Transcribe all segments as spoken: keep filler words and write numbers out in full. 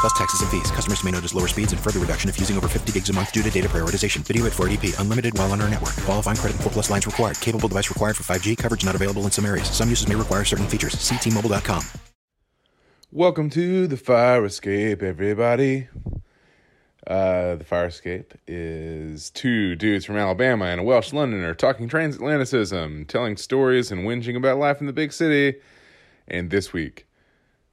Plus taxes and fees. Customers may notice lower speeds and further reduction if using over fifty gigs a month due to data prioritization. Video at four eighty p. Unlimited while on our network. Qualifying credit for plus lines required. Capable device required for five G. Coverage not available in some areas. Some uses may require certain features. See T Mobile dot com. Welcome to the Fire Escape, everybody. Uh, the Fire Escape is two dudes from Alabama and a Welsh Londoner talking transatlanticism, telling stories and whinging about life in the big city. And this week,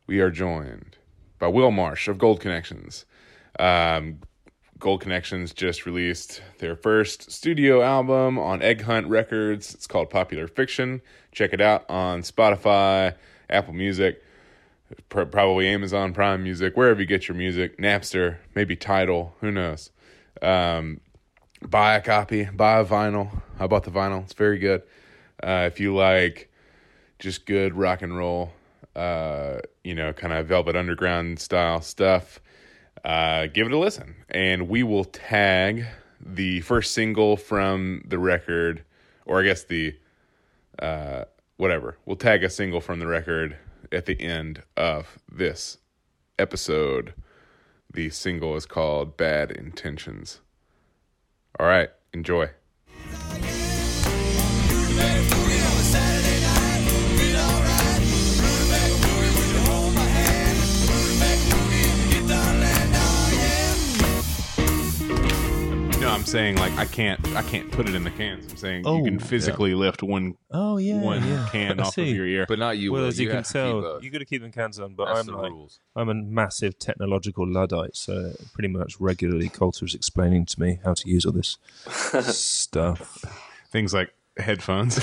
we are joined by Will Marsh of Gold Connections. Um, Gold Connections just released their first studio album on Egg Hunt Records. It's called Popular Fiction. Check it out on Spotify, Apple Music, pr- probably Amazon Prime Music, wherever you get your music, Napster, maybe Tidal, who knows. Um, buy a copy, buy a vinyl. I bought the vinyl. It's very good. Uh, if you like just good rock and roll, uh you know, kind of Velvet Underground style stuff, uh give it a listen, and we will tag the first single from the record, or I guess the uh whatever we'll tag a single from the record at the end of this episode. The single is called Bad Intentions. All right, enjoy. I'm saying, like, I can't I can't put it in the cans. I'm saying oh, you can physically yeah. lift one, oh, yeah, one yeah. can I off see. Of your ear. But not you, Well, Will. As you, you can tell, you've got to keep them cans on, but That's I'm like, rules. I'm a massive technological Luddite, so pretty much regularly Coulter is explaining to me how to use all this stuff. Things like headphones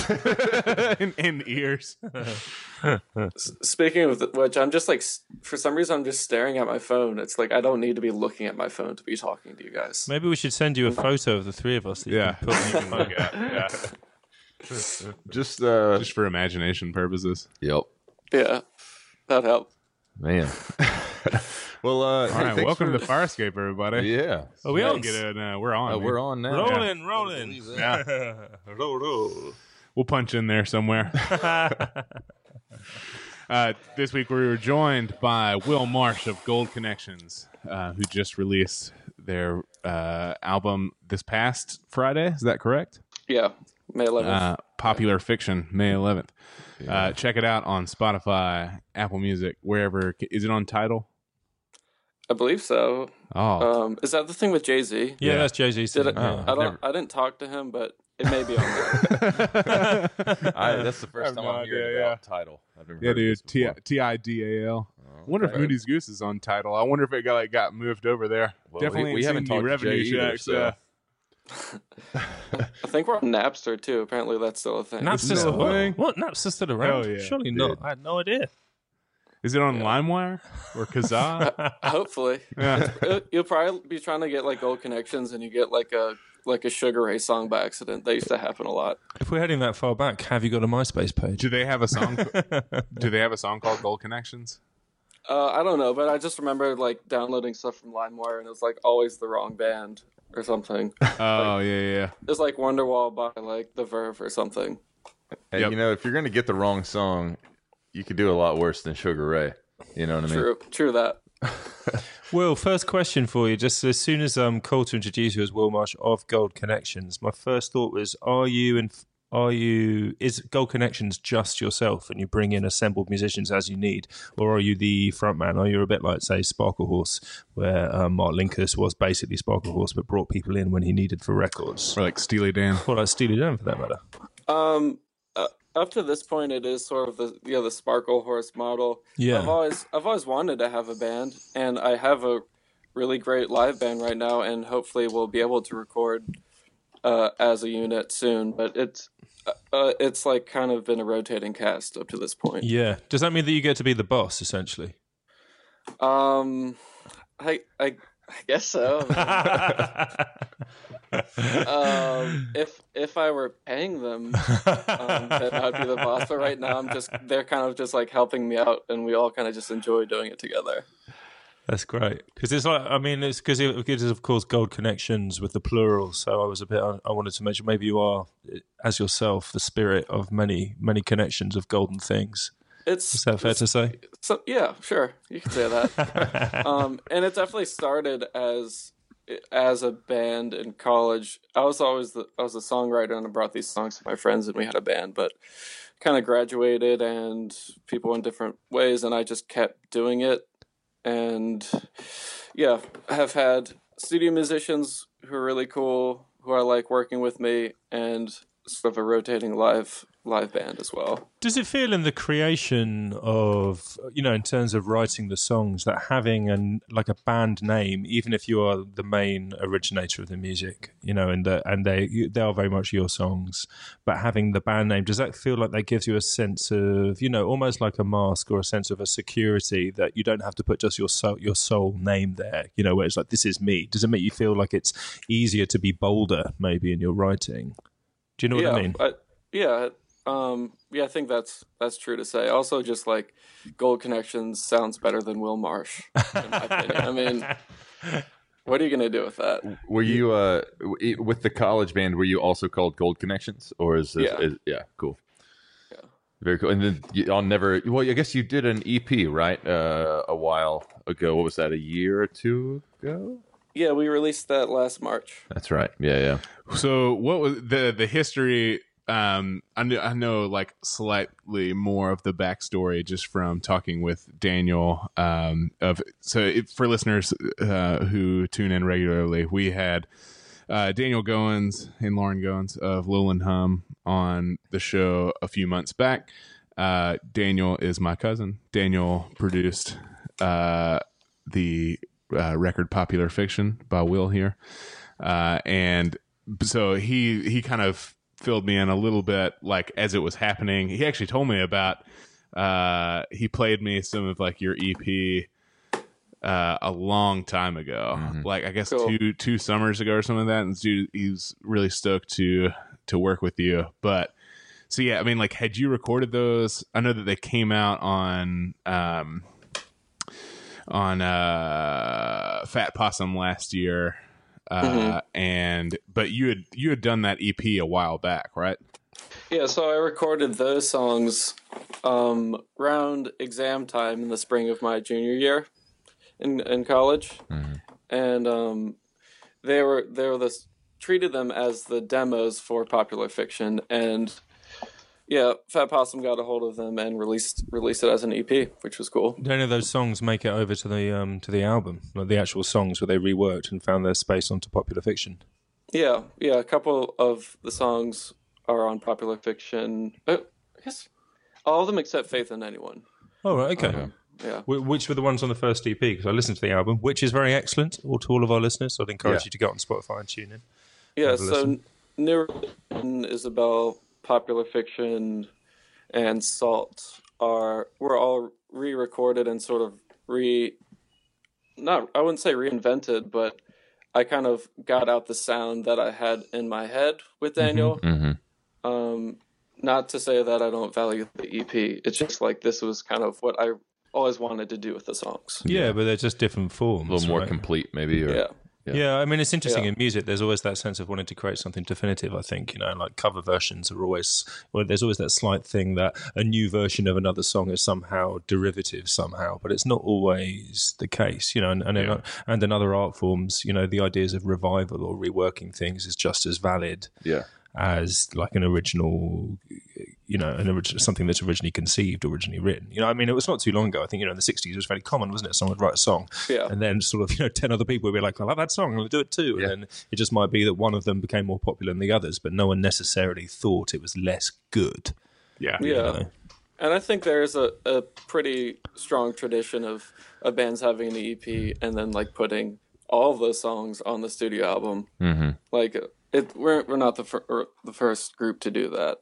and, and ears. Speaking of which, I'm just like, for some reason I'm just staring at my phone. It's like I don't need to be looking at my phone to be talking to you guys. Maybe we should send you a photo of the three of us that yeah. you can put on your phone. Yeah. Yeah. Just uh just for imagination purposes. Yep. Yeah. That'd help. Man. Well, uh, all hey, right, welcome for... to the Fire Escape, everybody. Yeah. Oh, we nice. All get it. Uh, we're on. Uh, we're on now. Rolling, yeah. rolling. Yeah. roll, roll. We'll punch in there somewhere. uh, this week, we were joined by Will Marsh of Gold Connections, uh, who just released their uh, album this past Friday. Is that correct? Yeah, May eleventh. Uh, Popular Fiction, May eleventh. Yeah. Uh, check it out on Spotify, Apple Music, wherever. Is it on Tidal? I believe so. Oh, um, is that the thing with Jay-Z? Yeah, yeah. That's Jay-Z. Did it, oh, I don't. Never. I didn't talk to him, but it may be on there. I, that's the first time no I'm hearing yeah. about Tidal. I've never yeah, heard dude. T T I D A L. I wonder if Moody's Goose is on Tidal. I wonder if it got like, got moved over there. Well, Definitely, we, we haven't talked revenue to Jay either, so. I think we're on Napster too. Apparently, that's still a thing. Napster's no. a thing. What? Napster's still around? Oh, yeah. Surely dude. Not. I had no idea. Is it on yeah. LimeWire or Kazaa? Hopefully, yeah. it, you'll probably be trying to get like Gold Connections, and you get like a like a Sugar Ray song by accident. That used to happen a lot. If we're heading that far back, have you got a MySpace page? Do they have a song? do they have a song called Gold Connections? Uh, I don't know, but I just remember like downloading stuff from LimeWire, and it was like always the wrong band or something. Oh like, yeah, yeah. It's like Wonderwall by like The Verve or something. And, yep. You know, if you're gonna get the wrong song, you could do a lot worse than Sugar Ray. You know what I mean? True, true that. Will, first question for you. Just as soon as um, Coulter introduced you as Will Marsh of Gold Connections, my first thought was, are you and are you is Gold Connections just yourself, and you bring in assembled musicians as you need, or are you the front man? Are you a bit like, say, Sparkle Horse, where um, Mark Linkous was basically Sparkle Horse but brought people in when he needed for records, or like Steely Dan, or like Steely Dan for that matter? Um. Up to this point, it is sort of the you know, the Sparkle Horse model. Yeah, I've always I've always wanted to have a band, and I have a really great live band right now, and hopefully we'll be able to record uh, as a unit soon. But it's uh, it's like kind of been a rotating cast up to this point. Yeah, does that mean that you get to be the boss essentially? Um, I I, I guess so. Um, if if I were paying them, um, then I'd be the boss. But right now, I'm just they're kind of just like helping me out, and we all kind of just enjoy doing it together. That's great, because it's like, I mean, it's because it gives us, of course, Gold Connections with the plural. So I was a bit, I wanted to mention, maybe you are, as yourself, the spirit of many, many connections of golden things. It's, Is that fair to say? So, yeah, sure, you can say that. um, and it definitely started as as a band in college. I was always the, I was a songwriter, and I brought these songs to my friends, and we had a band, but kind of graduated, and people in different ways, and I just kept doing it. And yeah, have had studio musicians who are really cool, who I like working with me, and sort of a rotating live live band as well. Does it feel in the creation of, you know, in terms of writing the songs, that having an like a band name, even if you are the main originator of the music, you know, and the, and they they are very much your songs, but having the band name, does that feel like that gives you a sense of, you know, almost like a mask or a sense of a security that you don't have to put just your soul, your soul name there, you know, where it's like, this is me? Does it make you feel like it's easier to be bolder maybe in your writing? Do you know what yeah, I mean? I, yeah, um, yeah, I think that's that's true to say. Also, just like Gold Connections sounds better than Will Marsh, in my opinion. I mean, what are you going to do with that? Were you uh, with the college band? Were you also called Gold Connections, or is this, yeah, is, yeah cool, yeah, very cool? And then I'll never. Well, I guess you did an E P, right? Uh, a while ago. What was that? A year or two ago? Yeah, we released that last March. That's right. Yeah, yeah. So what was the the history? Um, I know, I know like slightly more of the backstory just from talking with Daniel. Um, of so it, for listeners uh, who tune in regularly, we had uh, Daniel Goins and Lauren Goins of Lowland Hum on the show a few months back. Uh, Daniel is my cousin. Daniel produced uh, the. Uh, record Popular Fiction by Will here, uh, and so he he kind of filled me in a little bit, like as it was happening. He actually told me about uh, he played me some of like your E P uh, a long time ago, mm-hmm. like I guess cool. two two summers ago or something like that. And dude, he was really stoked to to work with you. But so yeah, I mean, like, had you recorded those? I know that they came out on. Um, on uh Fat Possum last year, uh mm-hmm. and but you had you had done that E P a while back, right? Yeah, so I recorded those songs um around exam time in the spring of my junior year in in college, mm-hmm. and um they were they were this treated them as the demos for Popular Fiction, and yeah, Fat Possum got a hold of them and released released it as an E P, which was cool. Did any of those songs make it over to the um to the album, like the actual songs where they reworked and found their space onto Popular Fiction? Yeah, yeah, a couple of the songs are on Popular Fiction. Oh, yes, all of them except Faith in Anyone. Oh, right, okay. Um, yeah. Which were the ones on the first E P? Because I listened to the album, which is very excellent, or to all of our listeners. So I'd encourage yeah. you to go on Spotify and tune in. Yeah. So New Religion, Isabel, Popular Fiction, and Salt are were all re-recorded and sort of re not I wouldn't say reinvented, but I kind of got out the sound that I had in my head with Daniel. Mm-hmm. Um, not to say that I don't value the E P. It's just like this was kind of what I always wanted to do with the songs. Yeah, yeah. But they're just different forms. A little more right? complete, maybe. Or... Yeah. Yeah. yeah, I mean, it's interesting yeah. in music. There's always that sense of wanting to create something definitive, I think, you know, like cover versions are always, well, there's always that slight thing that a new version of another song is somehow derivative somehow, but it's not always the case, you know, and, and, yeah. in, and in other art forms, you know, the ideas of revival or reworking things is just as valid yeah. as like an original, you know, an original, something that's originally conceived, originally written. You know, I mean, it was not too long ago. I think, you know, in the sixties, it was very common, wasn't it? Someone would write a song yeah. and then sort of, you know, ten other people would be like, I love that song, I'll do it too. Yeah. And then it just might be that one of them became more popular than the others, but no one necessarily thought it was less good. Yeah. Yeah. You know? And I think there's a, a pretty strong tradition of, of bands having an E P and then like putting all of those songs on the studio album. Mm-hmm. Like it, we're, we're not the, fir- the first group to do that.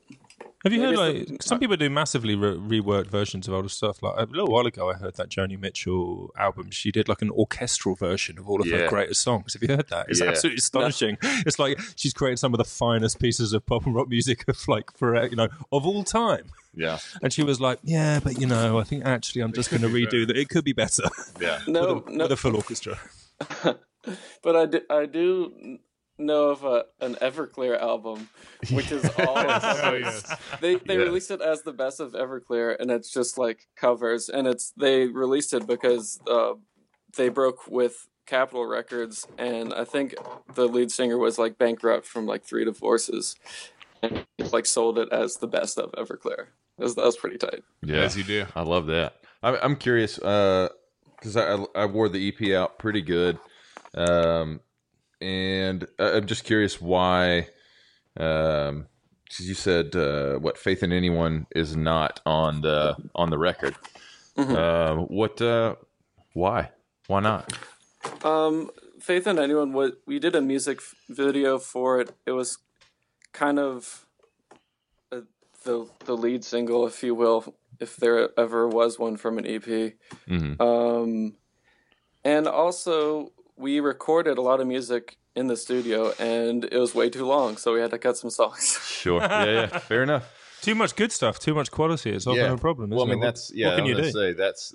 Have you heard, like, some, some people do massively re- reworked versions of older stuff? Like, a little while ago, I heard that Joni Mitchell album. She did, like, an orchestral version of all of yeah. her greatest songs. Have you heard that? It's yeah. absolutely astonishing. No. It's like she's created some of the finest pieces of pop and rock music of, like, for, you know, of all time. Yeah. And she was like, yeah, but, you know, I think actually I'm just going to redo that. It could be better. Yeah. No, with a, no. With a full orchestra. But I do... I do... know of a, an Everclear album, which is all covers. They they yeah. released it as the best of Everclear, and it's just like covers. And it's they released it because uh, they broke with Capitol Records, and I think the lead singer was like bankrupt from like three divorces, and like sold it as the best of Everclear. That was, that was pretty tight. Yeah, as you do. I love that. I'm, I'm curious uh, because I I wore the E P out pretty good. Um, And I'm just curious why, um, you said uh, what Faith in Anyone is not on the on the record. Mm-hmm. Uh, what? Uh, why? Why not? Um, Faith in Anyone. What we did a music video for it. It was kind of a, the the lead single, if you will, if there ever was one from an E P. Mm-hmm. Um, and also. We recorded a lot of music in the studio, and it was way too long, so we had to cut some songs. Sure, yeah, yeah, fair enough. Too much good stuff, too much quality. It's often yeah. a problem. Isn't well, I mean, it? that's yeah. What can I was you do? Say that's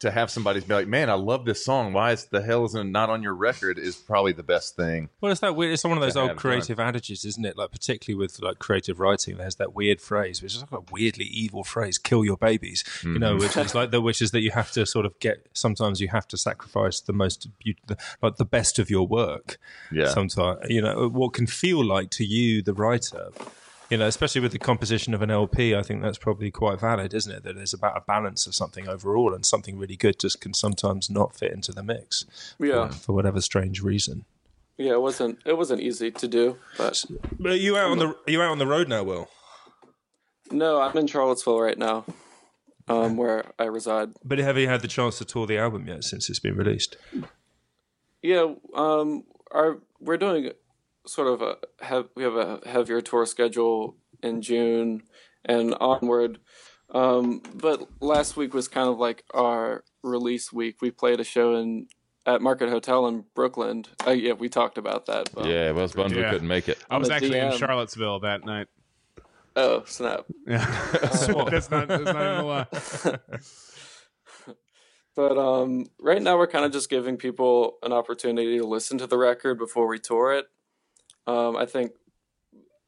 to have somebody be like, "Man, I love this song. Why is the hell isn't it not on your record?" Is probably the best thing. Well, it's that weird. It's one of those old creative done. adages, isn't it? Like particularly with like creative writing, there's that weird phrase, which is like a weirdly evil phrase, "Kill your babies," mm-hmm. you know, which is like the which is that you have to sort of get. Sometimes you have to sacrifice the most, the, like the best of your work. Yeah. Sometimes you know what can feel like to you, the writer. You know, especially with the composition of an L P, I think that's probably quite valid, isn't it? That there's about a balance of something overall, and something really good just can sometimes not fit into the mix. Yeah, for, for whatever strange reason. Yeah, it wasn't it wasn't easy to do. But, but are you out on the are you out on the road now, Will? No, I'm in Charlottesville right now, um, where I reside. But have you had the chance to tour the album yet since it's been released? Yeah, um, our we're doing. Sort of a have we have a heavier tour schedule in June and onward, um, but last week was kind of like our release week. We played a show in at Market Hotel in Brooklyn. Uh, yeah, we talked about that. But yeah, well, I was bummed yeah. we couldn't make it. I was actually D M. in Charlottesville that night. Oh snap! Yeah, um, that's not that's not even a lie. But um, right now we're kind of just giving people an opportunity to listen to the record before we tour it. Um, I think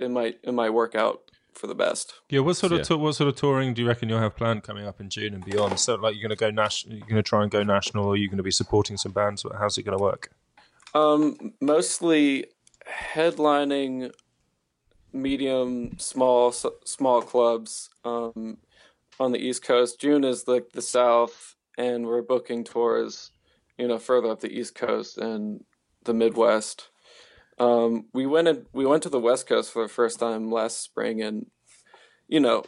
it might it might work out for the best. Yeah, what sort of yeah. t- what sort of touring do you reckon you'll have planned coming up in June and beyond? So, like, you're going to go national, you're going to try and go national, or you're going to be supporting some bands. How's it going to work? Um, mostly headlining medium, small, small clubs um, on the East Coast. June is like the South, and we're booking tours, you know, further up the East Coast and the Midwest. Um, we went and we went to the West Coast for the first time last spring, and you know,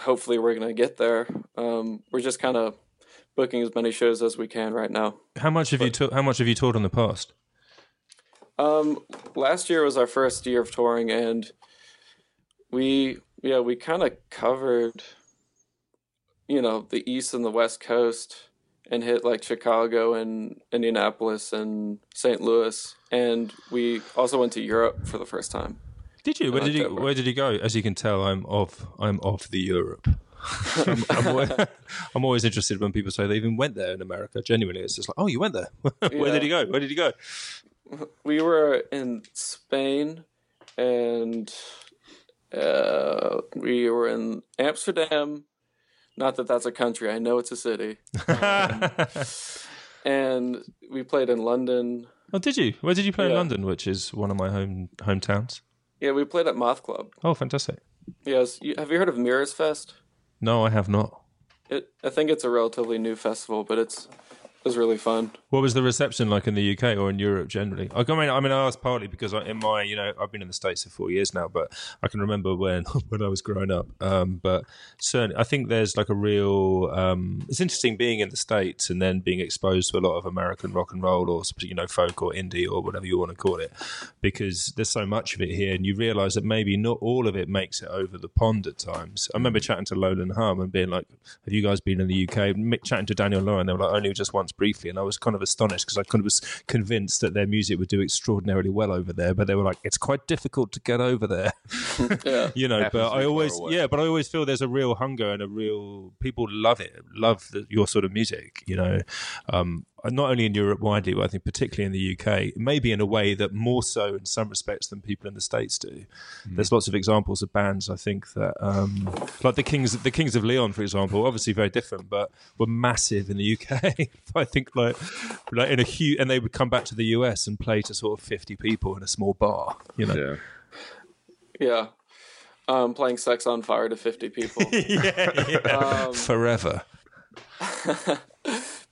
hopefully we're gonna get there. Um, we're just kind of booking as many shows as we can right now. How much have but, you to- How much have you toured in the past? Um, last year was our first year of touring, and we yeah we kind of covered, you know, the East and the West Coast, and hit like Chicago and Indianapolis and Saint Louis. And we also went to Europe for the first time. Did you? Where did you? Where did you go? As you can tell, I'm of I'm of the Europe. I'm, I'm, always, I'm always interested when people say they even went there in America. Genuinely, it's just like, oh, you went there. Where yeah. did you go? Where did you go? We were in Spain, and uh, we were in Amsterdam. Not that that's a country. I know it's a city. Um, and we played in London. Oh, did you? Where did you play yeah. in London, which is one of my home hometowns? Yeah, we played at Moth Club. Oh, fantastic. Yes. You, have you heard of Mirrors Fest? No, I have not. It, I think it's a relatively new festival, but it's It was really fun. What was the reception like in the U K or in Europe generally? I mean, I mean, I asked partly because I, in my, you know, I've been in the States for four years now, but I can remember when when I was growing up. Um, but certainly, I think there's like a real. Um, it's interesting being in the States and then being exposed to a lot of American rock and roll, or you know, folk or indie or whatever you want to call it, because there's so much of it here, and you realise that maybe not all of it makes it over the pond at times. I remember chatting to Lowland Hum and being like, "Have you guys been in the U K?" Chatting to Daniel Lauren, they were like, "Only just once." Briefly, and I was kind of astonished because I kind of was convinced that their music would do extraordinarily well over there, but they were like, it's quite difficult to get over there. Yeah, you know, but I always yeah but I always feel there's a real hunger and a real, people love it, love the, your sort of music, you know, um not only in Europe widely, but I think particularly in the U K, maybe in a way that more so in some respects than people in the States do. Mm-hmm. There's lots of examples of bands, I think, that um, like the Kings, the Kings of Leon, for example, obviously very different, but were massive in the U K. I think like like in a huge, and they would come back to the U S and play to sort of fifty people in a small bar, you know. Yeah. Yeah. Um, playing Sex on Fire to fifty people. Yeah, yeah. Um, forever.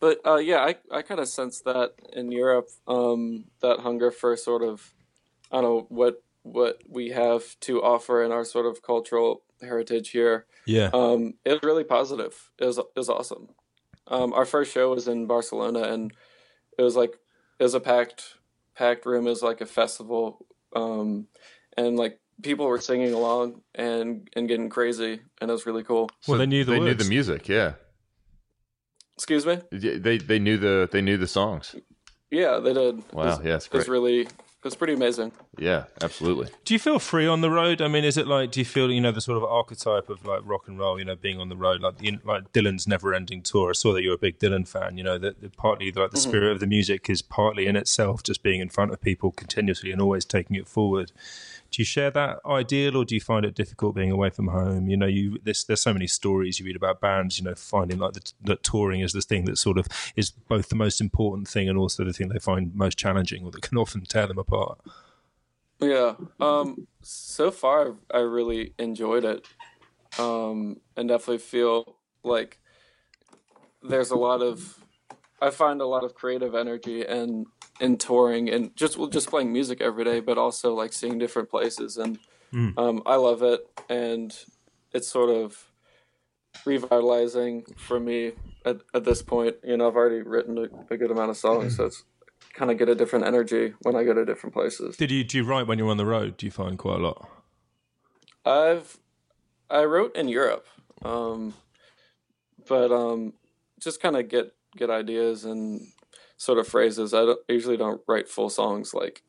But uh, yeah, I, I kind of sense that in Europe, um, that hunger for sort of, I don't know, what what we have to offer in our sort of cultural heritage here. Yeah, um, it was really positive. It was it was awesome. Um, our first show was in Barcelona, and it was like it was a packed packed room. It was like a festival, um, and like people were singing along and and getting crazy, and it was really cool. Well, so they knew the they words. knew the music, yeah. Excuse me? They they knew the they knew the songs. Yeah, they did. Wow, yes, yeah, it's great. It's really it's pretty amazing. Yeah, absolutely. Do you feel free on the road? I mean, is it like, do you feel, you know, the sort of archetype of like rock and roll, you know, being on the road, like the, like Dylan's Never-Ending Tour? I saw that you're a big Dylan fan. You know, that partly like the spirit mm-hmm. of the music is partly in itself just being in front of people continuously and always taking it forward. Do you share that ideal, or do you find it difficult being away from home? You know, you there's, there's so many stories you read about bands, you know, finding like the, that touring is the thing that sort of is both the most important thing and also the thing they find most challenging, or that can often tear them apart. Yeah. Um, so far, I really enjoyed it, um, and definitely feel like there's a lot of – I find a lot of creative energy and – and touring and just well, just playing music every day, but also like seeing different places, and mm. um, I love it, and it's sort of revitalizing for me at, at this point. You know, I've already written a, a good amount of songs, so it's kind of get a different energy when I go to different places. Did you do you write when you're on the road? Do you find quite a lot? I've I wrote in Europe, um, but um, just kind of get get ideas and. Sort of phrases. I don't, usually don't write full songs like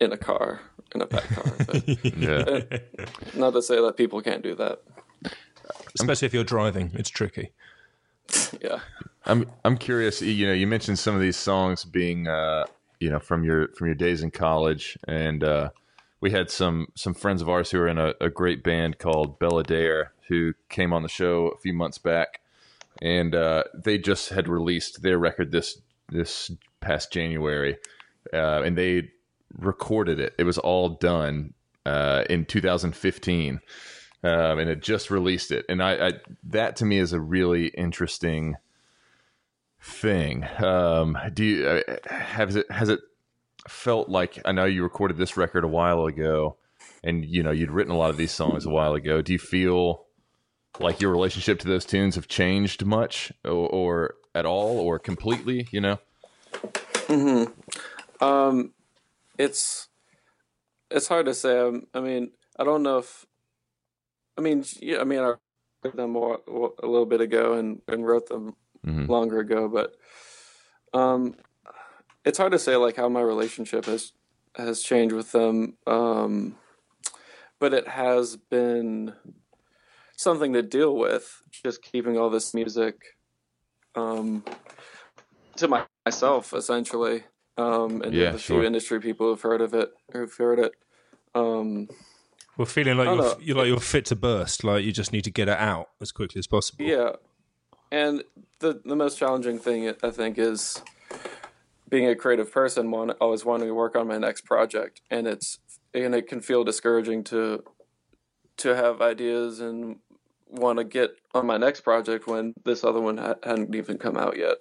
in a car, in a packed car. But yeah. Not to say that people can't do that. Especially I'm, if you're driving, it's tricky. Yeah. I'm I'm curious. You know, you mentioned some of these songs being, uh, you know, from your from your days in college, and uh, we had some some friends of ours who were in a, a great band called Belladere, who came on the show a few months back, and uh, they just had released their record this. this past January, uh, and they recorded it. It was all done uh, in two thousand fifteen, um, and it just released it. And I, I that to me is a really interesting thing. Um, do you uh, have it? Has it felt like? I know you recorded this record a while ago, and you know you'd written a lot of these songs a while ago. Do you feel like your relationship to those tunes have changed much, or, or at all, or completely, you know? Mm-hmm. Um, it's, it's hard to say. I'm, I mean, I don't know if, I mean, yeah, I mean, I wrote them a little bit ago and, and wrote them mm-hmm. longer ago, but, um, it's hard to say like how my relationship has, has changed with them. Um, but it has been something to deal with, just keeping all this music, um to my, myself essentially, um and yeah, the sure. few industry people who've heard of it who've heard it um well, feeling like you're, you're like you're fit to burst, like you just need to get it out as quickly as possible. Yeah, and the the most challenging thing I think is being a creative person, one always wanting to work on my next project, and it's and it can feel discouraging to to have ideas and want to get on my next project when this other one ha- hadn't even come out yet.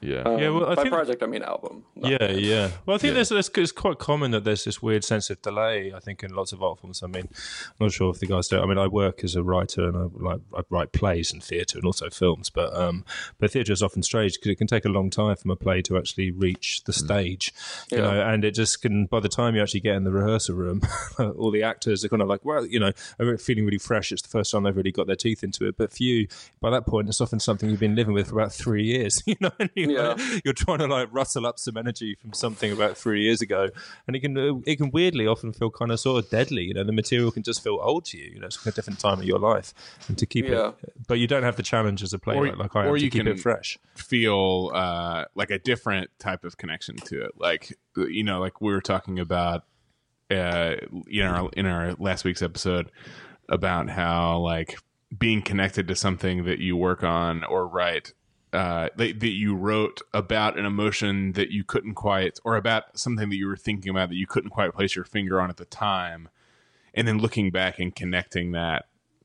Yeah, um, yeah. Well, I by think project I mean album. Yeah, band. yeah. Well, I think yeah. there's, there's it's quite common that there's this weird sense of delay, I think, in lots of art forms. I mean, I'm not sure if the guys do. I mean, I work as a writer and I like I write plays and theatre and also films, but um, but theatre is often strange because it can take a long time from a play to actually reach the mm. stage, you yeah. know, and it just can. By the time you actually get in the rehearsal room, all the actors are kind of like, well, you know, I'm feeling really fresh. It's the first time they've really got their teeth into it. But for you, by that point, it's often something you've been living with for about three years, you know. And you yeah. know, you're trying to like rustle up some energy from something about three years ago, and it can it can weirdly often feel kind of sort of deadly. You know, the material can just feel old to you. You know, it's a different time of your life, and to keep yeah. it, but you don't have the challenge as a playwright like I am to keep can it fresh. Feel uh, like a different type of connection to it, like you know, like we were talking about uh, in our in our last week's episode about how like being connected to something that you work on or write. Uh, that, that you wrote about an emotion that you couldn't quite, or about something that you were thinking about that you couldn't quite place your finger on at the time, and then looking back and connecting that,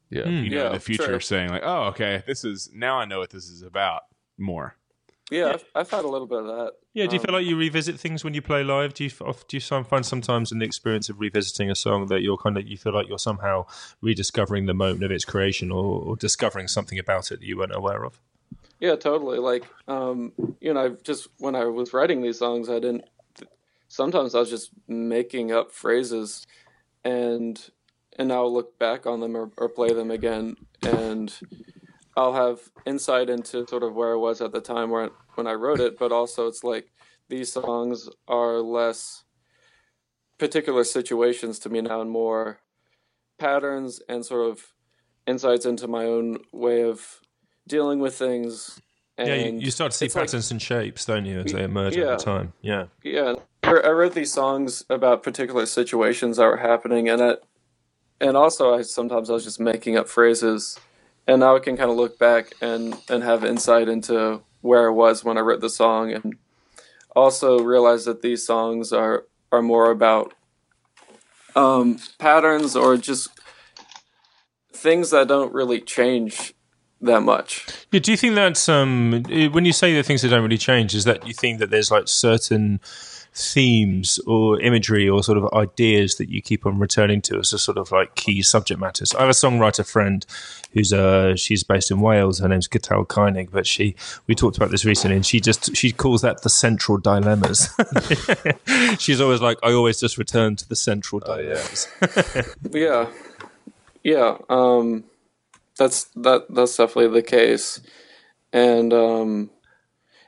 yeah, you know, yeah, in the future, sure. saying like, "Oh, okay, this is now I know what this is about more." Yeah, yeah. I've, I've had a little bit of that. Yeah, do you um, feel like you revisit things when you play live? Do you do you find sometimes in the experience of revisiting a song that you're kind of you feel like you're somehow rediscovering the moment of its creation, or, or discovering something about it that you weren't aware of? Yeah, totally. Like, um, you know, I've just when I was writing these songs, I didn't. Sometimes I was just making up phrases, and and I'll look back on them or, or play them again, and I'll have insight into sort of where I was at the time when when I wrote it. But also, it's like these songs are less particular situations to me now, and more patterns and sort of insights into my own way of dealing with things. And yeah, you, you start to see patterns like, and shapes, don't you, as they emerge yeah, over time. Yeah, yeah. I wrote these songs about particular situations that were happening, and it, and also I sometimes I was just making up phrases, and now I can kind of look back and and have insight into where I was when I wrote the song, and also realize that these songs are are more about um, patterns or just things that don't really change that much. Yeah, do you think that's um when you say the things that don't really change, is that you think that there's like certain themes or imagery or sort of ideas that you keep on returning to as a sort of like key subject matters? I have a songwriter friend who's uh she's based in Wales. Her name's Katal Keinig, but she we talked about this recently, and she just she calls that the central dilemmas. She's always like, I always just return to the central dilemmas. Oh, yeah. yeah. Yeah. Um That's that. That's definitely the case, and um,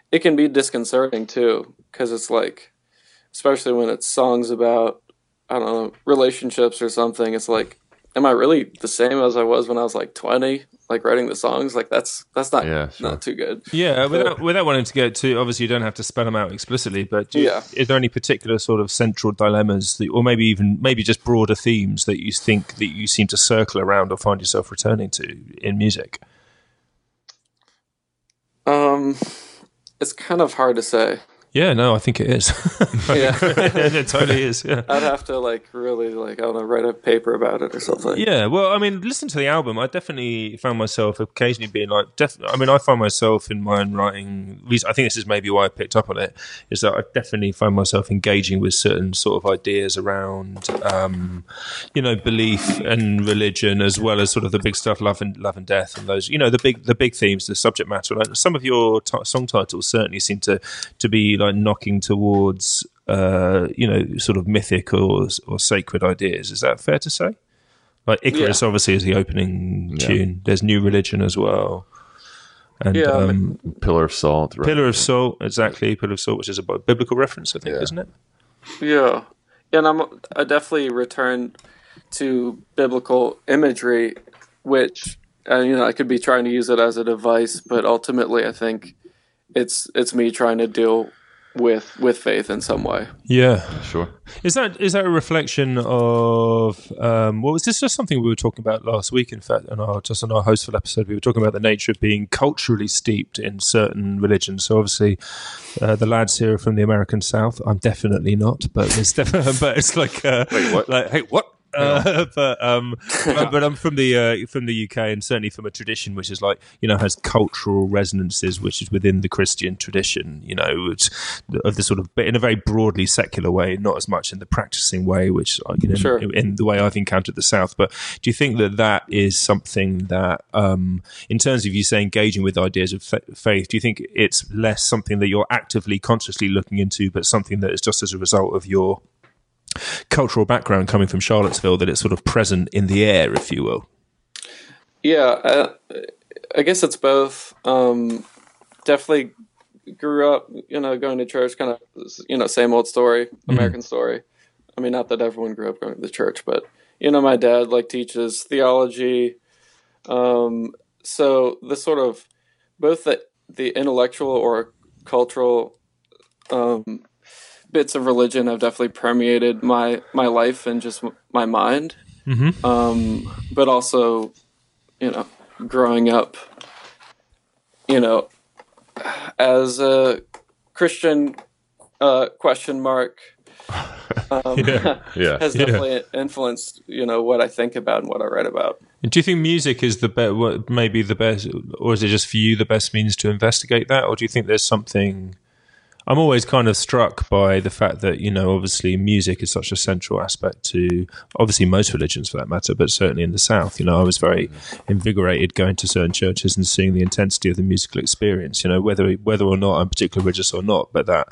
it can be disconcerting too, because it's like, especially when it's songs about I don't know relationships or something. It's like, am I really the same as I was when I was like twenty? Like writing the songs, like that's that's not yeah, sure. not too good. Yeah, without without wanting to get too, obviously you don't have to spell them out explicitly, but do you, yeah. is there any particular sort of central dilemmas, that, or maybe even maybe just broader themes that you think that you seem to circle around or find yourself returning to in music? Um, it's kind of hard to say. Yeah, no, I think it is. yeah. It totally is, yeah. I'd have to, like, really, like, I don't know, write a paper about it or something. Yeah, well, I mean, listen to the album. I definitely found myself occasionally being like, def- I mean, I find myself in my own writing, I think this is maybe why I picked up on it, is that I definitely find myself engaging with certain sort of ideas around, um, you know, belief and religion, as well as sort of the big stuff, love and love and death, and those, you know, the big the big themes, the subject matter. Like some of your t- song titles certainly seem to, to be, like knocking towards uh you know sort of mythic or or sacred ideas. Is that fair to say? Like Icarus yeah. obviously is the opening yeah. tune. There's New Religion as well, and yeah, um Pillar of Salt, right? Pillar of Salt, exactly. Pillar of Salt, which is a biblical reference, I think, yeah. isn't it? Yeah, and I'm I definitely return to biblical imagery, which uh, you know I could be trying to use it as a device, but ultimately I think it's it's me trying to deal with with faith in some way. Yeah, sure. Is that is that a reflection of um well, is this just something we were talking about last week, in fact, on our just on our Hostful episode? We were talking about the nature of being culturally steeped in certain religions. So obviously uh, the lads here are from the American South. I'm definitely not, but it's definitely but it's like uh Wait, what? like hey what Uh, but um, but I'm from the uh, from the U K, and certainly from a tradition which is like, you know, has cultural resonances, which is within the Christian tradition, you know, which, of the sort of, but in a very broadly secular way, not as much in the practicing way, which, you know, sure. in, in the way I've encountered the South. But do you think that that is something that, um, in terms of you say engaging with ideas of f- faith, do you think it's less something that you're actively, consciously looking into, but something that is just as a result of your cultural background coming from Charlottesville, that it's sort of present in the air, if you will? Yeah, I, I guess it's both. Um, definitely grew up, you know, going to church, kind of, you know, same old story, American mm. story. I mean, not that everyone grew up going to the church, but, you know, my dad, like, teaches theology. Um, so the sort of, both the, the intellectual or cultural um bits of religion have definitely permeated my, my life and just my mind. Mm-hmm. Um, but also, you know, growing up, you know, as a Christian, uh, question mark, um, yeah. Yeah. has yeah. definitely influenced, you know, what I think about and what I write about. Do you think music is the best, what maybe the best, or is it just for you the best means to investigate that? Or do you think there's something... I'm always kind of struck by the fact that, you know, obviously music is such a central aspect to, obviously most religions for that matter, but certainly in the South, you know, I was very invigorated going to certain churches and seeing the intensity of the musical experience, you know, whether whether or not I'm particularly religious or not, but that,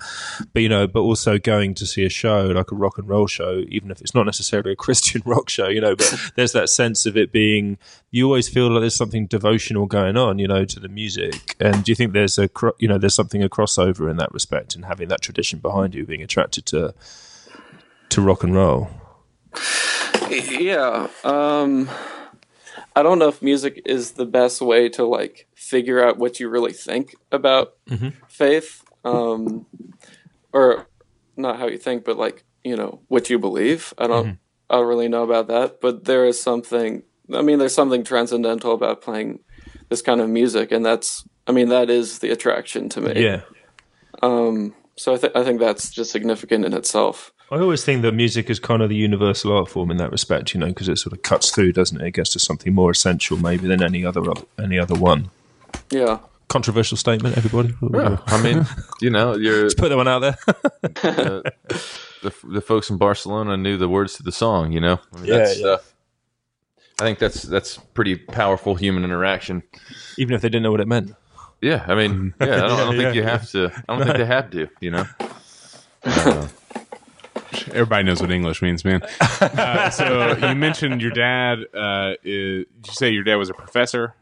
but, you know, but also going to see a show, like a rock and roll show, even if it's not necessarily a Christian rock show, you know, but there's that sense of it being, you always feel like there's something devotional going on, you know, to the music. And do you think there's a, you know, there's something a crossover in that respect? And having that tradition behind you, being attracted to to rock and roll. Yeah, um, I don't know if music is the best way to like figure out what you really think about mm-hmm. faith, um, or not how you think, but like, you know, what you believe. I don't, mm-hmm. I don't really know about that, but there is something. I mean, there's something transcendental about playing this kind of music, and that's, I mean, that is the attraction to me. Yeah. Um, so I, th- I think that's just significant in itself. I always think that music is kind of the universal art form in that respect, you know, because it sort of cuts through, doesn't it? It gets to something more essential maybe than any other any other one. Yeah. Controversial statement, everybody. Yeah. I mean, you know, you're... Let's put that one out there. uh, the, the folks in Barcelona knew the words to the song, you know? I mean, yeah, that's, yeah. Uh, I think that's that's pretty powerful human interaction. Even if they didn't know what it meant. Yeah, I mean, yeah, I don't, I don't yeah, think yeah. you have to. I don't no. think they have to, you know. Uh, Everybody knows what English means, man. Uh, so you mentioned your dad. Uh, is, did you say your dad was a professor?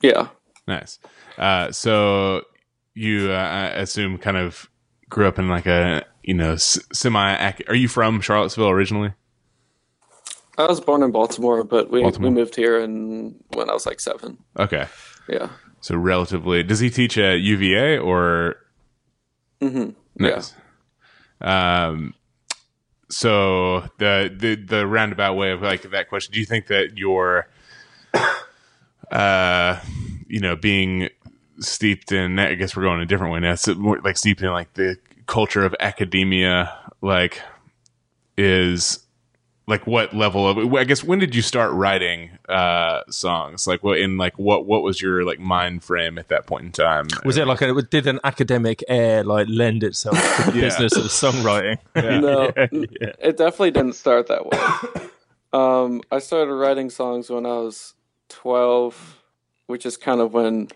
Yeah. Nice. Uh, so you, uh, I assume, kind of grew up in like a, you know, s- semi. Are you from Charlottesville originally? I was born in Baltimore, but we, Baltimore. we moved here in, when I was like seven. Okay. Yeah. So relatively, does he teach at U V A or? Mm-hmm. Yes. Yeah. Um, so the, the, the roundabout way of like that question, do you think that your, uh, you know, being steeped in, I guess we're going a different way now. So more like steeped in like the culture of academia, like is, like what level of, I guess, when did you start writing uh, songs? Like what in like what what was your like mind frame at that point in time? Was it like a, did an academic air like lend itself to the yeah. business of songwriting? Yeah. No, yeah, yeah. It definitely didn't start that way. um, I started writing songs when I was twelve, which is kind of when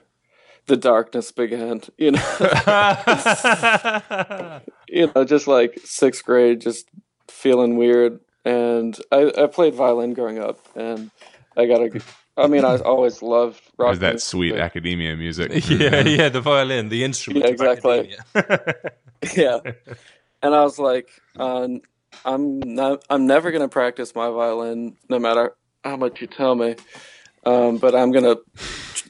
the darkness began. You know, you know, just like sixth grade, just feeling weird. And I, I played violin growing up, and I got a. I mean, I always loved rock. Is that music, sweet but, academia music? Yeah, yeah, the violin, the instrument. Yeah, exactly. yeah, and I was like, um, I'm not, I'm never gonna practice my violin, no matter how much you tell me. Um, but I'm gonna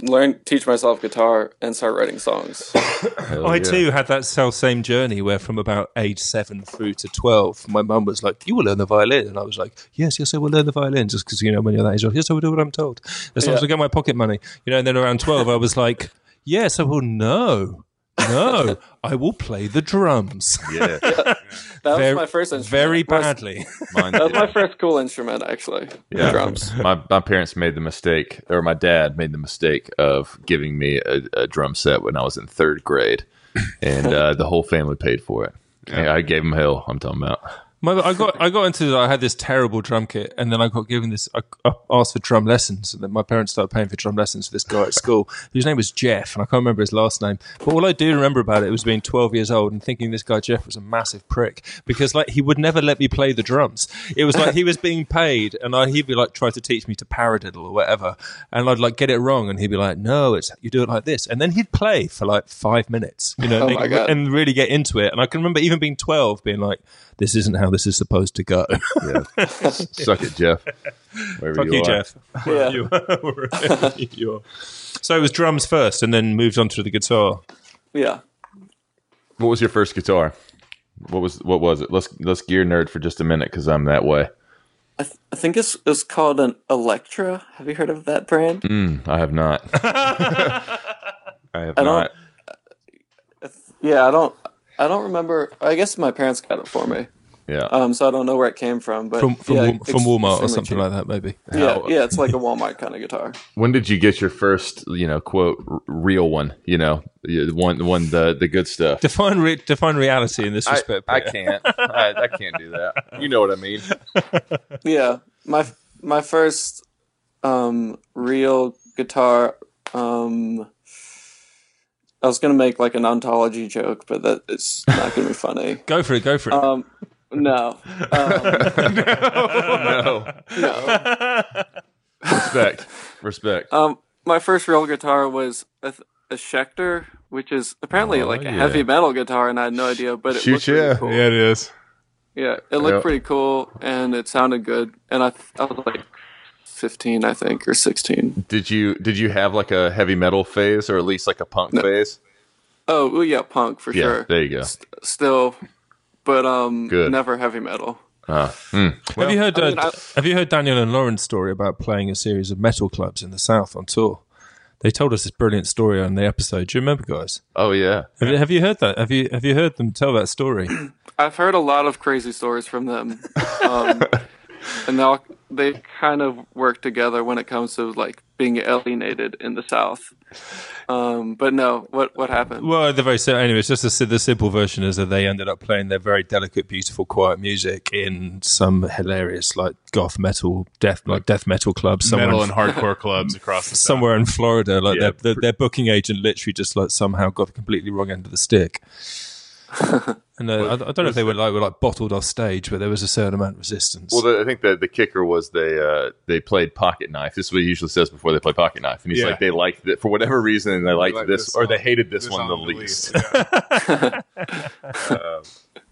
learn, teach myself guitar, and start writing songs. Hell I yeah. too had that self same journey where, from about age seven through to twelve, my mum was like, "You will learn the violin," and I was like, "Yes, yes, I will learn the violin," just because, you know, when you're that age, like, yes, I will do what I'm told as long yeah. as I get my pocket money, you know. And then around twelve, I was like, "Yes, I will know." no, I will play the drums. Yeah. yeah. That very, was my first instrument. Very badly. Mine, that was yeah. my first cool instrument, actually. Yeah. The drums. My, my parents made the mistake, or my dad made the mistake of giving me a, a drum set when I was in third grade. And uh, the whole family paid for it. Yeah. I gave them hell, I'm talking about. My, I got I got into I had this terrible drum kit, and then I got given this. I, I asked for drum lessons, and then my parents started paying for drum lessons for this guy at school whose name was Jeff, and I can't remember his last name. But all I do remember about it was being twelve years old and thinking this guy Jeff was a massive prick, because like he would never let me play the drums. It was like he was being paid, and I, he'd be like try to teach me to paradiddle or whatever, and I'd like get it wrong, and he'd be like, "No, it's you do it like this," and then he'd play for like five minutes, you know, oh and, and really get into it. And I can remember even being twelve, being like, "This isn't how this is supposed to go." Yeah. Suck it, Jeff. Wherever Fuck you, you Jeff. Wherever, yeah. you are, wherever you are. So it was drums first, and then moved on to the guitar. Yeah. What was your first guitar? What was what was it? Let's let's gear nerd for just a minute, because I'm that way. I, th- I think it's it's called an Electra. Have you heard of that brand? Mm, I have not. I have I not. Yeah, I don't. I don't remember. I guess my parents got it for me. Yeah. Um, so I don't know where it came from, but from, from, yeah, Wal- from Walmart or something cheap. Like that, maybe. Yeah, yeah, it's like a Walmart kind of guitar. When did you get your first, you know, quote r- real one? You know, one, one the the good stuff. Define re- define reality in this I, respect. I, I can't. I, I can't do that. You know what I mean? Yeah, my my first um, real guitar. Um, I was gonna make like an ontology joke, but that it's not gonna be funny. Go for it. Go for it. Um, No. Um, no. No. No. Respect. Respect. Um, my first real guitar was a, a Schecter, which is apparently oh, like yeah. a heavy metal guitar, and I had no idea, but it Shoot, looked yeah. pretty cool. Yeah, it is. Yeah, it looked yep. pretty cool, and it sounded good, and I, I was like fifteen, I think, or sixteen. Did you Did you have like a heavy metal phase, or at least like a punk no. phase? Oh, well, yeah, punk for yeah, sure. There you go. S- still... But um, Good. never heavy metal. Ah. Mm. Well, have you heard? Uh, I mean, I, have you heard Daniel and Lauren's story about playing a series of metal clubs in the South on tour? They told us this brilliant story on the episode. Do you remember, guys? Oh yeah. Have, yeah. have you heard that? Have you Have you heard them tell that story? I've heard a lot of crazy stories from them, um, and they all, they kind of work together when it comes to like being alienated in the South. Um, but no, what what happened? Well, the very anyway, it's just a, the simple version is that they ended up playing their very delicate, beautiful, quiet music in some hilarious, like goth metal, death like death metal clubs, metal and hardcore clubs across the somewhere South. In Florida. Like yeah, their, their, their booking agent literally just like somehow got the completely wrong end of the stick. And uh, well, I, I don't know if they were like were like bottled off stage, but there was a certain amount of resistance. Well, the, I think the the kicker was they uh, they played Pocket Knife. This is what he usually says before they play Pocket Knife, and he's yeah. like they liked it for whatever reason. They liked, they liked this, this song, or they hated this, this one the least. The least. Yeah. uh,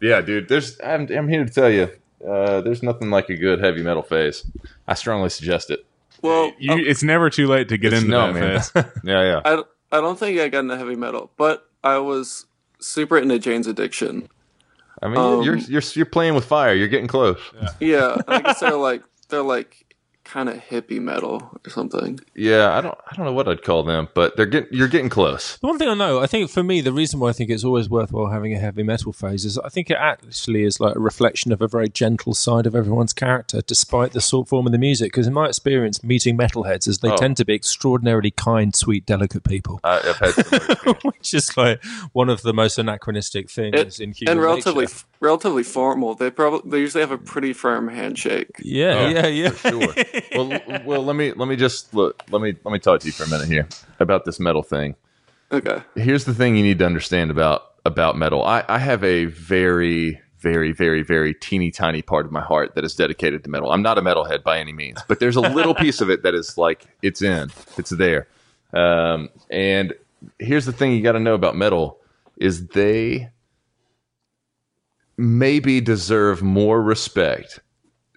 yeah, dude. There's I'm, I'm here to tell you, uh, there's nothing like a good heavy metal phase. I strongly suggest it. Well, you, um, it's never too late to get into no, that phase. yeah, yeah. I I don't think I got into heavy metal, but I was. Super into Jane's Addiction. I mean, um, you're you're you're playing with fire. You're getting close. Yeah, yeah, I guess they're like they're like kind of hippie metal or something. Yeah, I don't I don't know what I'd call them, but they're getting you're getting close. The one thing I know, I think for me, the reason why I think it's always worthwhile having a heavy metal phase is I think it actually is like a reflection of a very gentle side of everyone's character, despite the sort form of the music. Because in my experience, meeting metalheads is they oh. tend to be extraordinarily kind, sweet, delicate people, uh, I've had which is like one of the most anachronistic things it, in human and relatively nature. relatively formal. They probably they usually have a pretty firm handshake. Yeah, oh, yeah, yeah, for sure. well, well, let me let me just look. Let me let me talk to you for a minute here about this metal thing. Okay. Here's the thing you need to understand about about metal. I, I have a very, very, very, very teeny tiny part of my heart that is dedicated to metal. I'm not a metalhead by any means, but there's a little piece of it that is like it's in, it's there. Um, and here's the thing you got to know about metal is they maybe deserve more respect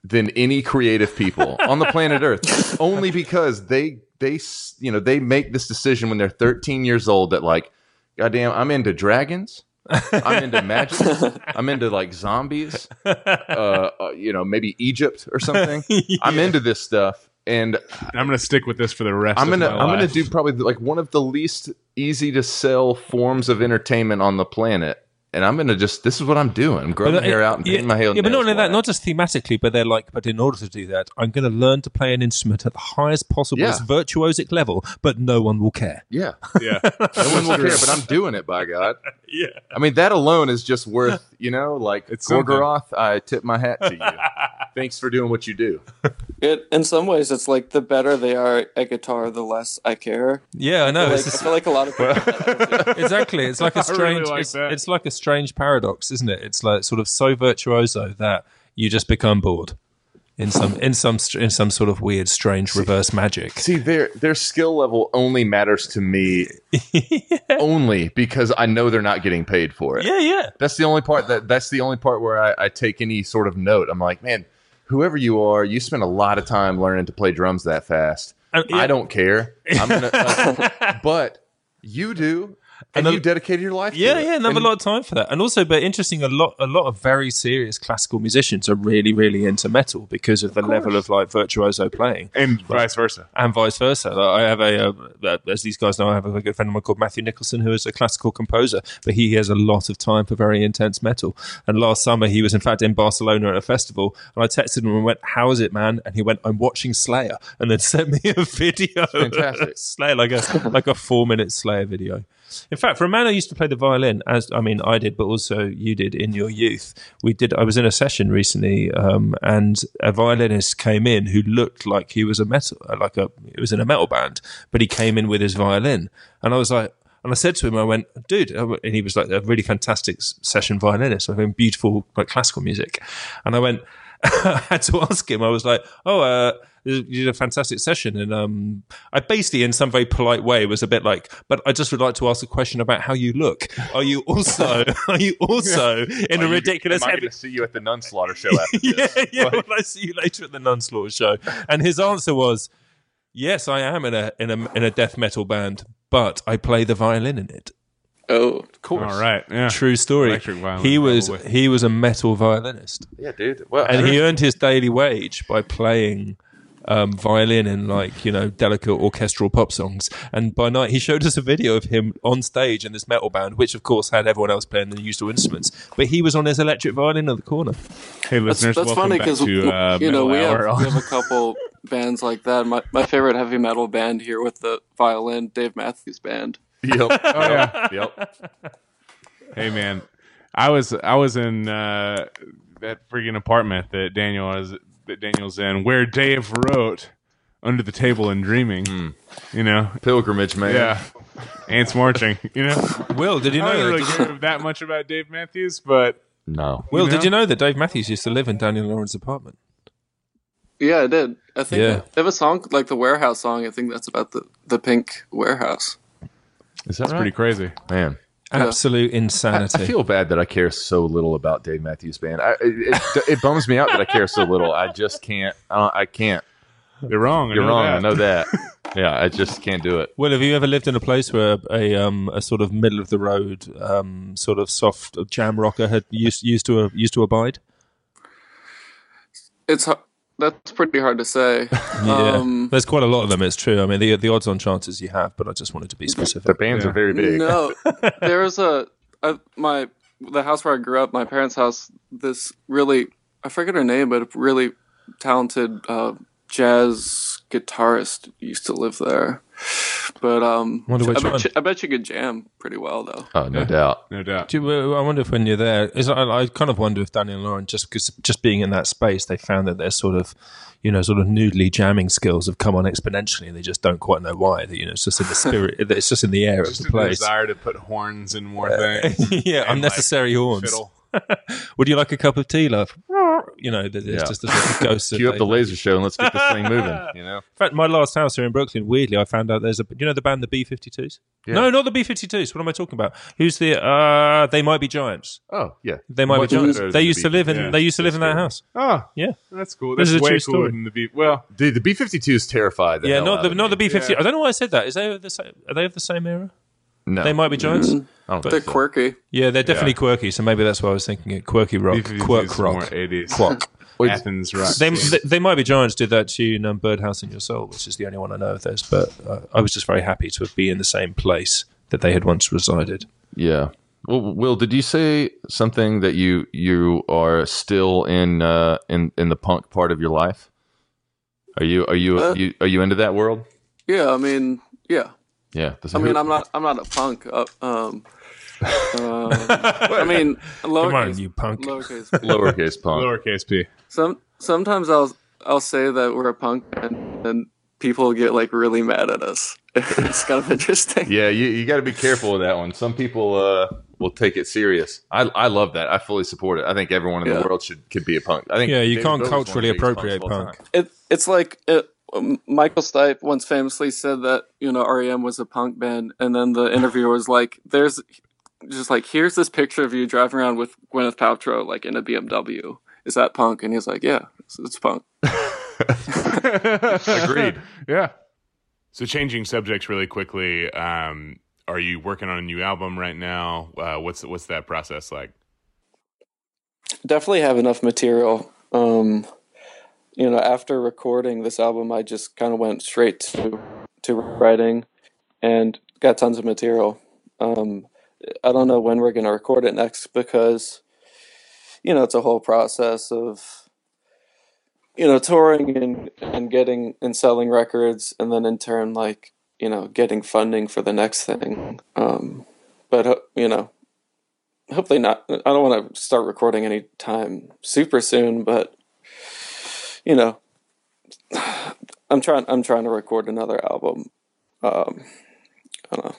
than any creative people on the planet Earth, only because they they you know they make this decision when they're thirteen years old that like, goddamn, I'm into dragons, I'm into magic, I'm into like zombies, uh, uh, you know maybe Egypt or something. Yeah. I'm into this stuff, And I'm going to stick with this for the rest I'm gonna, of my I'm life. I'm going to do probably like one of the least easy to sell forms of entertainment on the planet. And I'm going to just, this is what I'm doing. I'm growing my hair out and yeah, painting my hair. Yeah, but not only that, out. Not just thematically, but they're like, but in order to do that, I'm going to learn to play an instrument at the highest possible yeah. virtuosic level, but no one will care. Yeah. Yeah. No one will care, but I'm doing it, by God. Yeah. I mean, that alone is just worth, you know, like, Gorgoroth, I tip my hat to you. Thanks for doing what you do. It, in some ways, it's like the better they are at guitar, the less I care. Yeah, I know. I feel, it's like, just, I feel like a lot of people. Exactly. It's like a strange, really like it's, it's like a strange paradox, isn't it? It's like sort of so virtuoso that you just become bored in some in some in some sort of weird, strange reverse magic. See, their their skill level only matters to me yeah. only because I know they're not getting paid for it. Yeah, yeah. That's the only part that that's the only part where I, I take any sort of note. I'm like, man, whoever you are, you spend a lot of time learning to play drums that fast. Uh, yeah. I don't care. I'm gonna, uh, but you do, and, and you dedicated your life. Yeah, to it. Yeah, and have a lot of time for that. And also, but interesting, a lot, a lot of very serious classical musicians are really, really into metal because of, of the course. level of like virtuoso playing, and like, vice versa, and vice versa. Like, I have a, uh, as these guys know, I have a good friend of mine called Matthew Nicholson, who is a classical composer, but he has a lot of time for very intense metal. And last summer, he was in fact in Barcelona at a festival, and I texted him and went, "How is it, man?" And he went, "I'm watching Slayer," and then sent me a video, fantastic Slayer, like a like a four minute Slayer video. In fact, for a man who used to play the violin, as I mean, I did, but also you did in your youth. We did. I was in a session recently, um, and a violinist came in who looked like he was a metal, like a, it was in a metal band, but he came in with his violin, and I was like, and I said to him, I went, dude, and he was like a really fantastic session violinist, I mean, beautiful like classical music, and I went, I had to ask him. I was like, oh. uh You did a fantastic session, and um, I basically, in some very polite way, was a bit like, "But I just would like to ask a question about how you look. Are you also, are you also in are a ridiculous? You, am I heavy- going to see you at the Nunslaughter show after yeah, this? Yeah, like- will I see you later at the Nunslaughter show?" And his answer was, "Yes, I am in a in a in a death metal band, but I play the violin in it." Oh, of course. All right. Yeah. True story. He was he was a metal violinist. Yeah, dude. Well, and he earned his daily wage by playing. Um, violin and like you know delicate orchestral pop songs, and by night he showed us a video of him on stage in this metal band, which of course had everyone else playing the usual instruments, but he was on his electric violin in the corner. Hey listeners, that's, that's welcome funny because uh, you know we have, we have a couple bands like that. My, my favorite heavy metal band here with the violin, Dave Matthews Band. Yep. Oh yeah. Yep. Hey man, I was I was in uh, that freaking apartment that Daniel was. That Daniel's in, where Dave wrote Under the Table and Dreaming, mm. you know, pilgrimage, man. Yeah, ants marching, you know. Will, did you know? I don't really care that much about Dave Matthews, but no. Will, know? Did you know that Dave Matthews used to live in Daniel Lauren's apartment? Yeah, I did. I think yeah. they have a song like the Warehouse song. I think that's about the the pink warehouse. Is that that's right? Pretty crazy, man. Absolute yeah. insanity. I, I feel bad that I care so little about Dave Matthews Band. I, it, it, it bums me out that I care so little. I just can't. Uh, I can't. You're wrong. I You're wrong. That. I know that. Yeah, I just can't do it. Well, have you ever lived in a place where a um, a sort of middle of the road um, sort of soft jam rocker had used used to uh, used to abide? It's. That's pretty hard to say. Yeah. Um, there's quite a lot of them, it's true. I mean, the the odds on chances you have, but I just wanted to be specific. The bands yeah. are very big. No, there was a, a, my, the house where I grew up, my parents' house, this really, I forget her name, but a really talented uh, jazz guitarist used to live there. But um, I, bet you, I bet you could jam pretty well, though. Oh, no yeah. doubt, no doubt. Do you, I wonder if when you're there, is, I, I kind of wonder if Daniel and Lauren, just because just being in that space, they found that their sort of, you know, sort of noodly jamming skills have come on exponentially, and they just don't quite know why. That you know, it's just in the spirit, it's just in the air just of the place. Desire to put horns in more uh, things, yeah, unnecessary like horns. Fiddle. Would you like a cup of tea, love? You know, there's yeah. just a sort of ghost. Cue up the laser show and let's get this thing moving. You know, in fact, my last house here in Brooklyn, weirdly, I found out there's a. Do you know the band the B fifty-twos? Yeah. No, not the B fifty-twos. What am I talking about? Who's the? Uh, they Might Be Giants. Oh yeah, They Might Be Giants. They the used B- to live in. Yeah. They used to live that's in that cool. house. Oh yeah, that's cool. That's way cooler than the B. Well, dude, the B fifty-twos terrified. Yeah, not the not the B fifty. Yeah. I don't know why I said that. Is they the same? Are they of the same era? No. They Might Be Giants. Mm-hmm. But they're so. Quirky. Yeah, they're definitely yeah. quirky, so maybe that's why I was thinking it. Quirky rock, quirk rock, eighties. Quirk. Well, Athens, right? They, yeah. they Might Be Giants did that tune, um, "Birdhouse in Your Soul," which is the only one I know of theirs. But uh, I was just very happy to be in the same place that they had once resided. Yeah. Well, Will, did you say something that you you are still in uh, in in the punk part of your life? Are you are you, uh, you are you into that world? Yeah, I mean, yeah, yeah. I mean, I'm not I'm not a punk. Uh, um, uh, I mean, lowercase, come on, you punk. Lowercase, lowercase punk. Lowercase p. Some sometimes I'll I'll say that we're a punk, and and people get like really mad at us. It's kind of interesting. Yeah, you you got to be careful with that one. Some people. Uh, We'll take it serious. I I love that. I fully support it. I think everyone in yeah. the world should could be a punk. I think yeah, you David can't Bill's culturally appropriate punk. It, it's like it, um, Michael Stipe once famously said that you know R E M was a punk band, and then the interviewer was like, "There's just like here's this picture of you driving around with Gwyneth Paltrow like in a B M W. Is that punk?" And he's like, "Yeah, it's, it's punk." Agreed. Yeah. So changing subjects really quickly. Um, Are you working on a new album right now? Uh, what's what's that process like? Definitely have enough material. Um, you know, after recording this album, I just kind of went straight to to writing and got tons of material. Um, I don't know when we're going to record it next because, you know, it's a whole process of, you know, touring and, and getting and selling records and then in turn, like, you know, getting funding for the next thing. Um, but, you know, hopefully not. I don't want to start recording any time super soon, but, you know, I'm trying, I'm trying to record another album. Um, I don't know.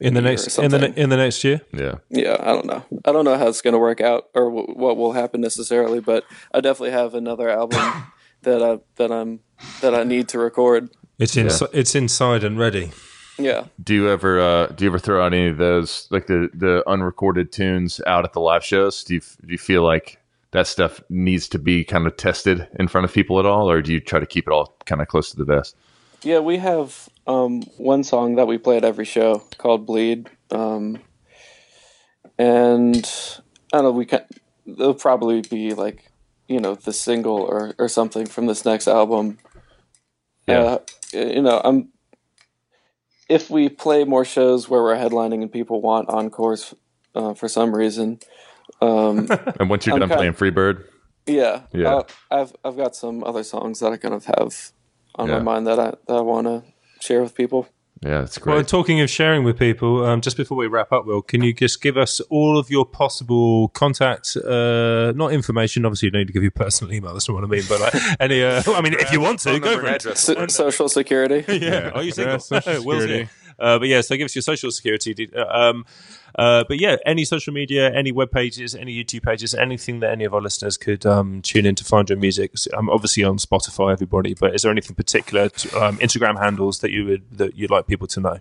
In the next, in the, in the next year. Yeah. Yeah. I don't know. I don't know how it's going to work out or w- what will happen necessarily, but I definitely have another album that I, that I'm, that I need to record. It's in, yeah. it's inside and ready. Yeah. Do you ever uh, do you ever throw out any of those like the, the unrecorded tunes out at the live shows? Do you do you feel like that stuff needs to be kind of tested in front of people at all, or do you try to keep it all kind of close to the vest? Yeah, we have um, one song that we play at every show called "Bleed," um, and I don't know. We can it'll probably be like you know the single or or something from this next album. Yeah. Uh, you know, I'm. If we play more shows where we're headlining and people want encores uh, for some reason, um, and once you're I'm done playing Freebird, yeah, yeah, uh, I've I've got some other songs that I kind of have on yeah. my mind that I that I want to share with people. Yeah, that's great. Well, talking of sharing with people, um, just before we wrap up, Will, can you just give us all of your possible contact, uh, not information, obviously you don't need to give your personal email, that's not what I mean, but like, any, uh, I mean, if you want to, go for it. So, social security. Yeah, yeah. Are you single? Yeah, social security. Uh, but yeah, so give us your social security. De- um, uh, but yeah, any social media, any web pages, any YouTube pages, anything that any of our listeners could um, tune in to find your music. I'm obviously on Spotify, everybody. But is there anything particular, to, um, Instagram handles that you would that you'd like people to know?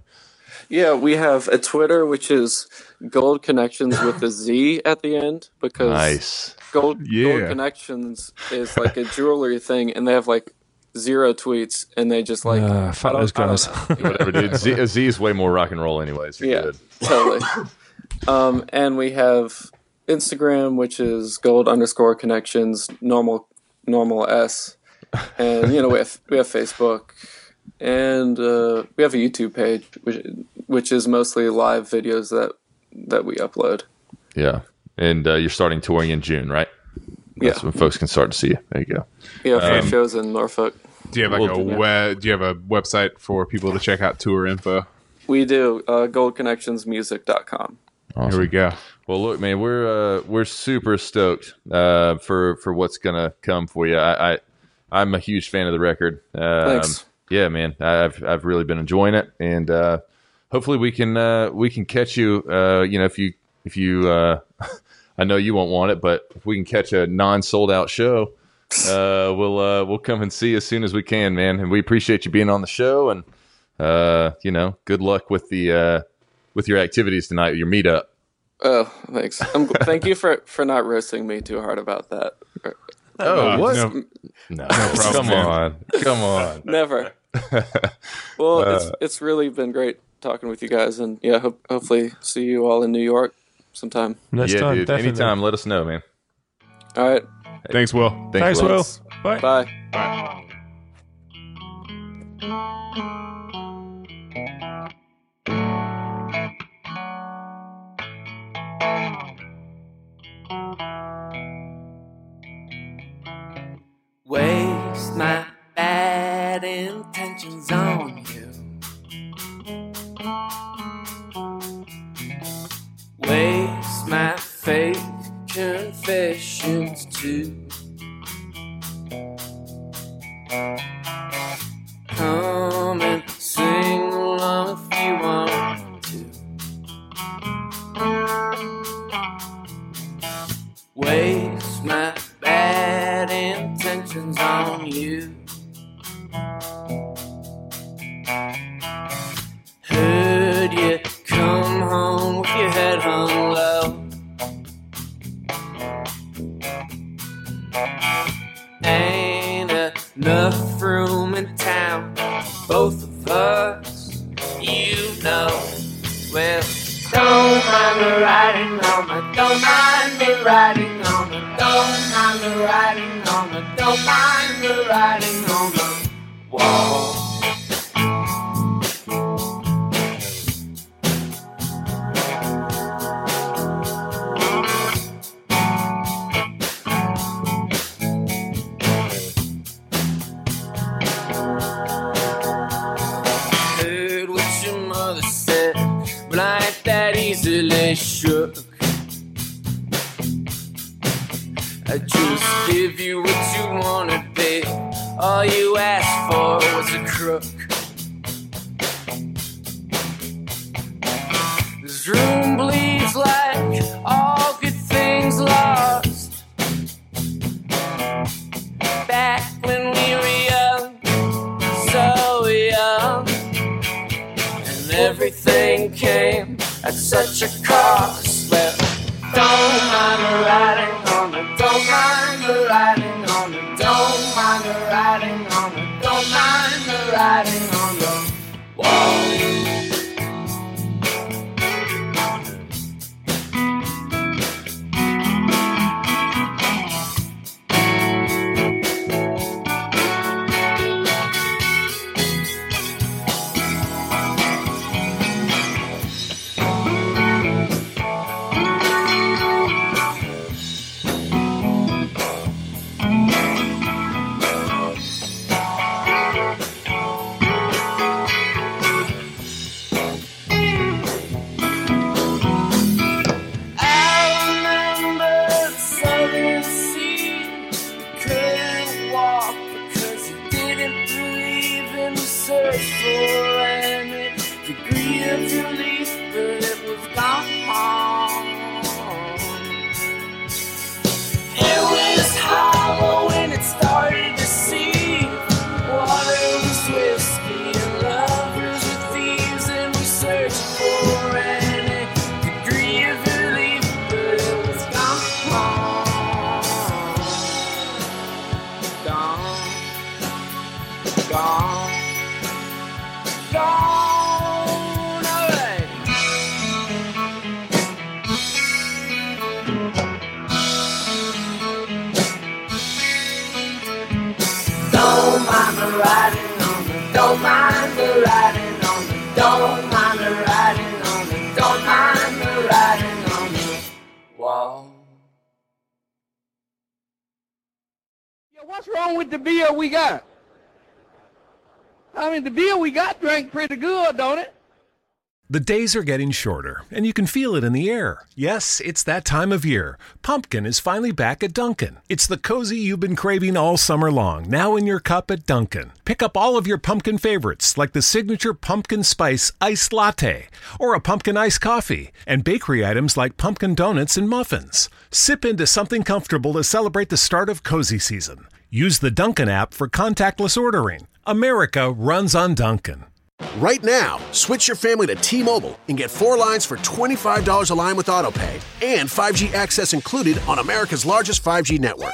Yeah, we have a Twitter, which is Gold Connections with a Z at the end because nice. Gold, yeah. Gold Connections is like a jewelry thing, and they have like. Zero tweets, and they just like uh, fuck those guys. Whatever, dude. Z, Z is way more rock and roll, anyways. You're yeah, good. Totally. um, and we have Instagram, which is gold underscore connections, normal normal s, and you know we have we have Facebook, and uh, we have a YouTube page, which which is mostly live videos that that we upload. Yeah, and uh, you're starting touring in June, right? That's yeah. when folks can start to see you. There you go. Yeah, for um, shows in Norfolk. Do you have like we'll a web, do you have a website for people to check out tour info? We do. Uh, gold connections music dot com. Awesome. Here we go. Well, look, man, we're uh, we're super stoked uh, for for what's gonna come for you. I, I I'm a huge fan of the record. Um, Thanks. Yeah, man. I've I've really been enjoying it, and uh, hopefully we can uh, we can catch you. Uh, you know, if you if you. Uh, I know you won't want it, but if we can catch a non-sold-out show, uh, we'll uh, we'll come and see you as soon as we can, man. And we appreciate you being on the show, and uh, you know, good luck with the uh, with your activities tonight, your meetup. Oh, thanks. I'm, thank you for, for not roasting me too hard about that. Oh, no, what? No, no, no problem. Come on, come on. Never. Well, uh, it's it's really been great talking with you guys, and yeah, ho- hopefully see you all in New York. Sometime. Next yeah, time, dude. Definitely. Anytime. Let us know, man. All right. Thanks, Will. Thanks, Thanks Will. Will. Bye. Bye. Bye. Waste my bad intentions on you. Waste my fake confessions too. Come and sing along if you want to. Waste my bad intentions on you. Heard you come home with your head hung low. Ain't enough room in town for both of us, you know. Well, don't mind me riding on me, don't mind me riding on me, don't mind me riding on me, don't mind me riding on the wall. Shook. I just give you what you wanted, babe. All you asked for was a crook. This room bleeds like all good things lost. Back when we were young, so young, and everything came at such a cost. Well, don't mind me riding on it, don't mind me riding on it, don't mind me riding on it, don't mind me riding on the we got. I mean, the beer we got drank pretty good, don't it? The days are getting shorter, and you can feel it in the air. Yes, it's that time of year. Pumpkin is finally back at Dunkin'. It's the cozy you've been craving all summer long, now in your cup at Dunkin'. Pick up all of your pumpkin favorites, like the signature pumpkin spice iced latte, or a pumpkin iced coffee, and bakery items like pumpkin donuts and muffins. Sip into something comfortable to celebrate the start of cozy season. Use the Dunkin' app for contactless ordering. America runs on Dunkin'. Right now, switch your family to T-Mobile and get four lines for twenty-five dollars a line with AutoPay and five G access included on America's largest five G network.